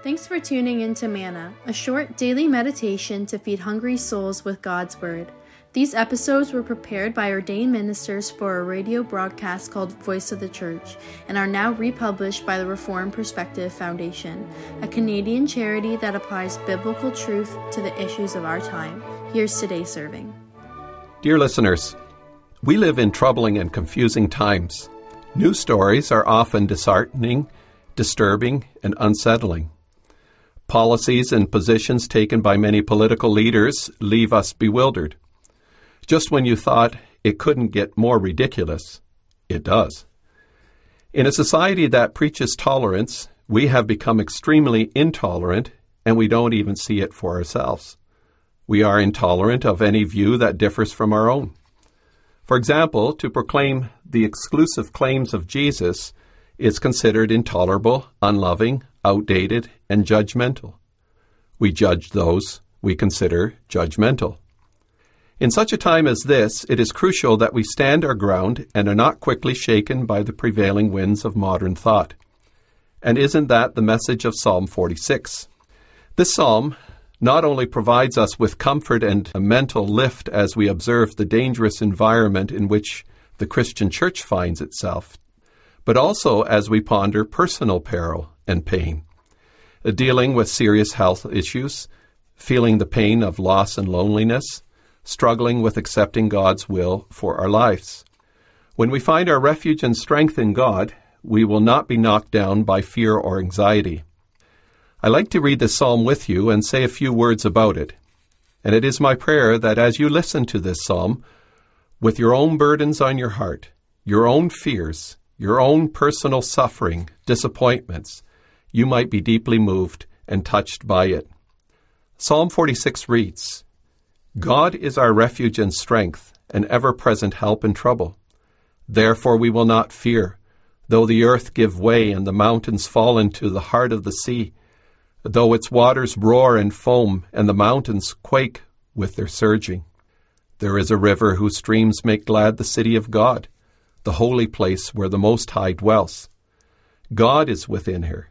Thanks for tuning in to Manna, a short daily meditation to feed hungry souls with God's Word. These episodes were prepared by ordained ministers for a radio broadcast called Voice of the Church and are now republished by the Reformed Perspective Foundation, a Canadian charity that applies biblical truth to the issues of our time. Here's today's serving. Dear listeners, we live in troubling and confusing times. News stories are often disheartening, disturbing, and unsettling. Policies and positions taken by many political leaders leave us bewildered. Just when you thought it couldn't get more ridiculous, it does. In a society that preaches tolerance, we have become extremely intolerant, and we don't even see it for ourselves. We are intolerant of any view that differs from our own. For example, to proclaim the exclusive claims of Jesus is considered intolerable, unloving, outdated, and judgmental. We judge those we consider judgmental. In such a time as this, it is crucial that we stand our ground and are not quickly shaken by the prevailing winds of modern thought. And isn't that the message of Psalm 46? This psalm not only provides us with comfort and a mental lift as we observe the dangerous environment in which the Christian church finds itself, but also as we ponder personal peril and pain, dealing with serious health issues, feeling the pain of loss and loneliness, struggling with accepting God's will for our lives. When we find our refuge and strength in God, we will not be knocked down by fear or anxiety. I like to read this psalm with you and say a few words about it. And it is my prayer that as you listen to this psalm, with your own burdens on your heart, your own fears, your own personal suffering, disappointments, you might be deeply moved and touched by it. Psalm 46 reads, God is our refuge and strength, an ever-present help in trouble. Therefore we will not fear, though the earth give way and the mountains fall into the heart of the sea, though its waters roar and foam and the mountains quake with their surging. There is a river whose streams make glad the city of God, the holy place where the Most High dwells. God is within her.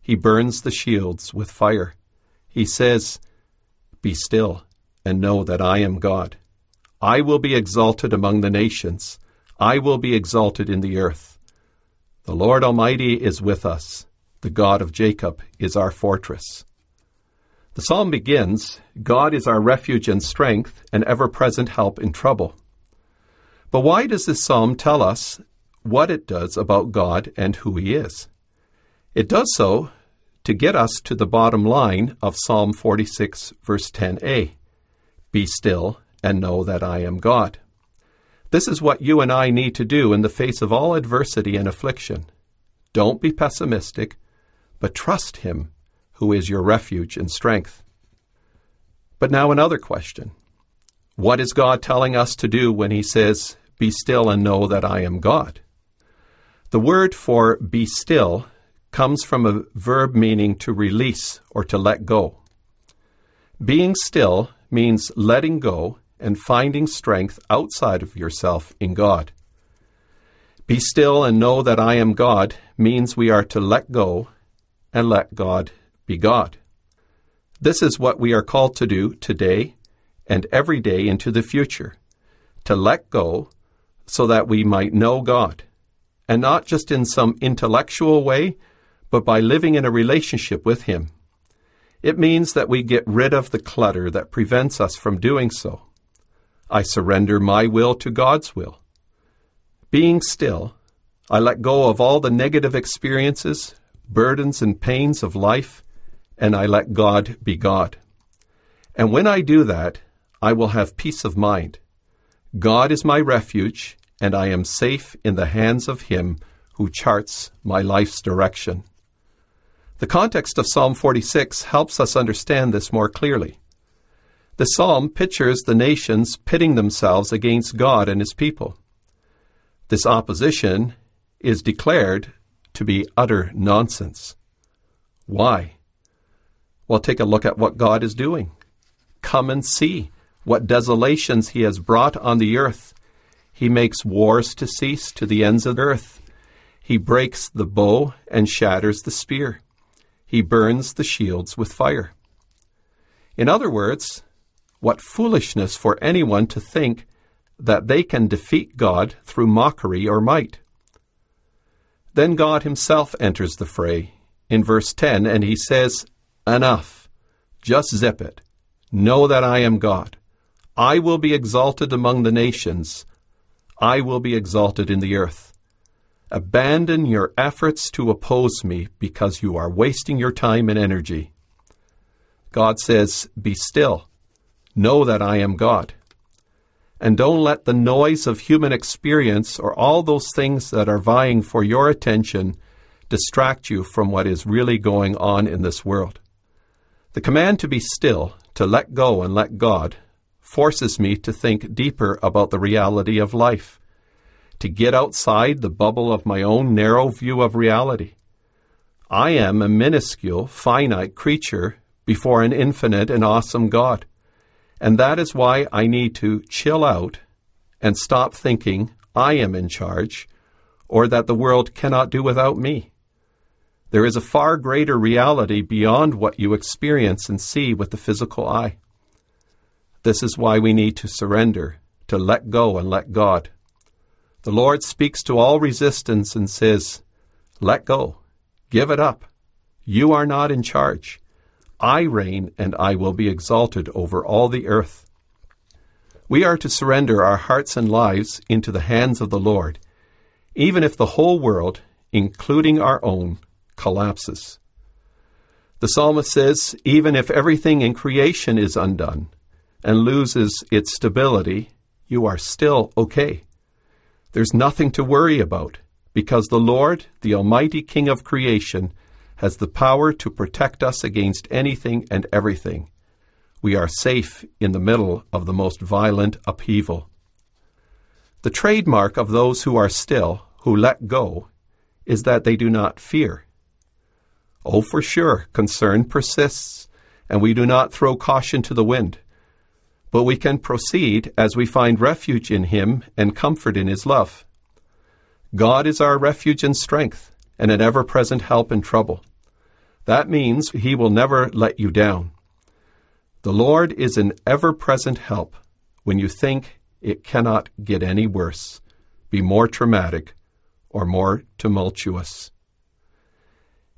He burns the shields with fire. He says, "Be still and know that I am God. I will be exalted among the nations. I will be exalted in the earth. The Lord Almighty is with us. The God of Jacob is our fortress." The psalm begins, God is our refuge and strength, an ever-present help in trouble. But why does this psalm tell us what it does about God and who he is? It does so to get us to the bottom line of Psalm 46, verse 10a, "Be still and know that I am God." This is what you and I need to do in the face of all adversity and affliction. Don't be pessimistic, but trust him who is your refuge and strength. But now another question. What is God telling us to do when he says, "Be still and know that I am God"? The word for "be still" comes from a verb meaning to release or to let go. Being still means letting go and finding strength outside of yourself in God. "Be still and know that I am God" means we are to let go and let God be God. This is what we are called to do today and every day into the future, to let go so that we might know God, and not just in some intellectual way, but by living in a relationship with him. It means that we get rid of the clutter that prevents us from doing so. I surrender my will to God's will. Being still, I let go of all the negative experiences, burdens, and pains of life, and I let God be God. And when I do that, I will have peace of mind. God is my refuge, and I am safe in the hands of him who charts my life's direction. The context of Psalm 46 helps us understand this more clearly. The psalm pictures the nations pitting themselves against God and his people. This opposition is declared to be utter nonsense. Why? Well, take a look at what God is doing. Come and see what desolations he has brought on the earth. He makes wars to cease to the ends of the earth. He breaks the bow and shatters the spear. He burns the shields with fire. In other words, what foolishness for anyone to think that they can defeat God through mockery or might. Then God himself enters the fray in verse 10, and he says, "Enough, just zip it. Know that I am God. I will be exalted among the nations. I will be exalted in the earth. Abandon your efforts to oppose me, because you are wasting your time and energy." God says, "Be still. Know that I am God. And don't let the noise of human experience or all those things that are vying for your attention distract you from what is really going on in this world." The command to be still, to let go and let God, forces me to think deeper about the reality of life, to get outside the bubble of my own narrow view of reality. I am a minuscule, finite creature before an infinite and awesome God. And that is why I need to chill out and stop thinking I am in charge or that the world cannot do without me. There is a far greater reality beyond what you experience and see with the physical eye. This is why we need to surrender, to let go and let God. The Lord speaks to all resistance and says, "Let go, give it up. You are not in charge. I reign, and I will be exalted over all the earth." We are to surrender our hearts and lives into the hands of the Lord, even if the whole world, including our own, collapses. The psalmist says, even if everything in creation is undone and loses its stability, you are still okay. There's nothing to worry about, because the Lord, the Almighty King of creation, has the power to protect us against anything and everything. We are safe in the middle of the most violent upheaval. The trademark of those who are still, who let go, is that they do not fear. Oh, for sure, concern persists, and we do not throw caution to the wind. But we can proceed as we find refuge in him and comfort in his love. God is our refuge and strength, and an ever-present help in trouble. That means he will never let you down. The Lord is an ever-present help when you think it cannot get any worse, be more traumatic, or more tumultuous.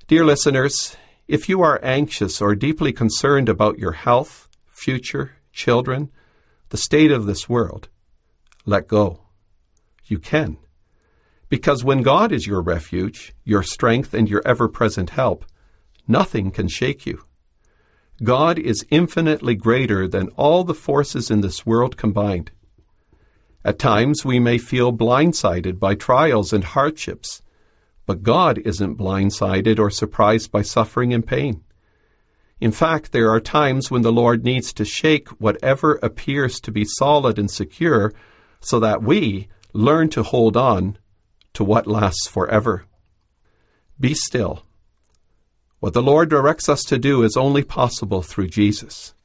Dear listeners, if you are anxious or deeply concerned about your health, future, children, the state of this world, let go. You can. Because when God is your refuge, your strength, and your ever-present help, nothing can shake you. God is infinitely greater than all the forces in this world combined. At times we may feel blindsided by trials and hardships, but God isn't blindsided or surprised by suffering and pain. In fact, there are times when the Lord needs to shake whatever appears to be solid and secure so that we learn to hold on to what lasts forever. Be still. What the Lord directs us to do is only possible through Jesus.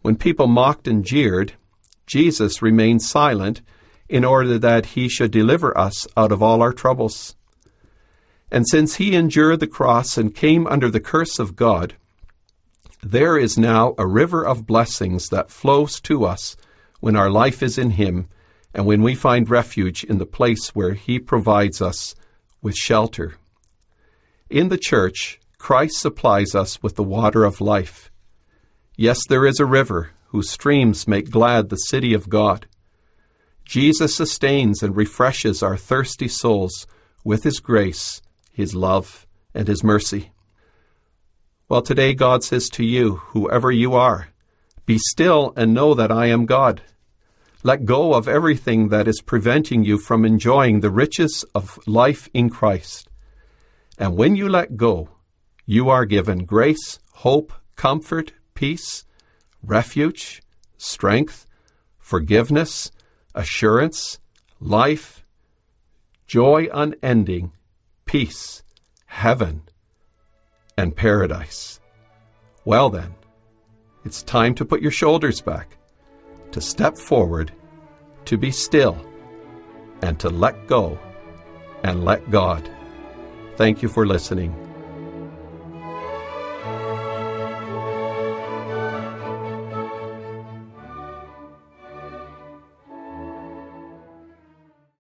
When people mocked and jeered, Jesus remained silent in order that he should deliver us out of all our troubles. And since he endured the cross and came under the curse of God, there is now a river of blessings that flows to us when our life is in him, and when we find refuge in the place where he provides us with shelter. In the church, Christ supplies us with the water of life. Yes, there is a river whose streams make glad the city of God. Jesus sustains and refreshes our thirsty souls with his grace, his love, and his mercy. Well, today God says to you, whoever you are, be still and know that I am God. Let go of everything that is preventing you from enjoying the riches of life in Christ. And when you let go, you are given grace, hope, comfort, peace, refuge, strength, forgiveness, assurance, life, joy unending, peace, heaven, and paradise. Well then, it's time to put your shoulders back, to step forward, to be still, and to let go and let God. Thank you for listening.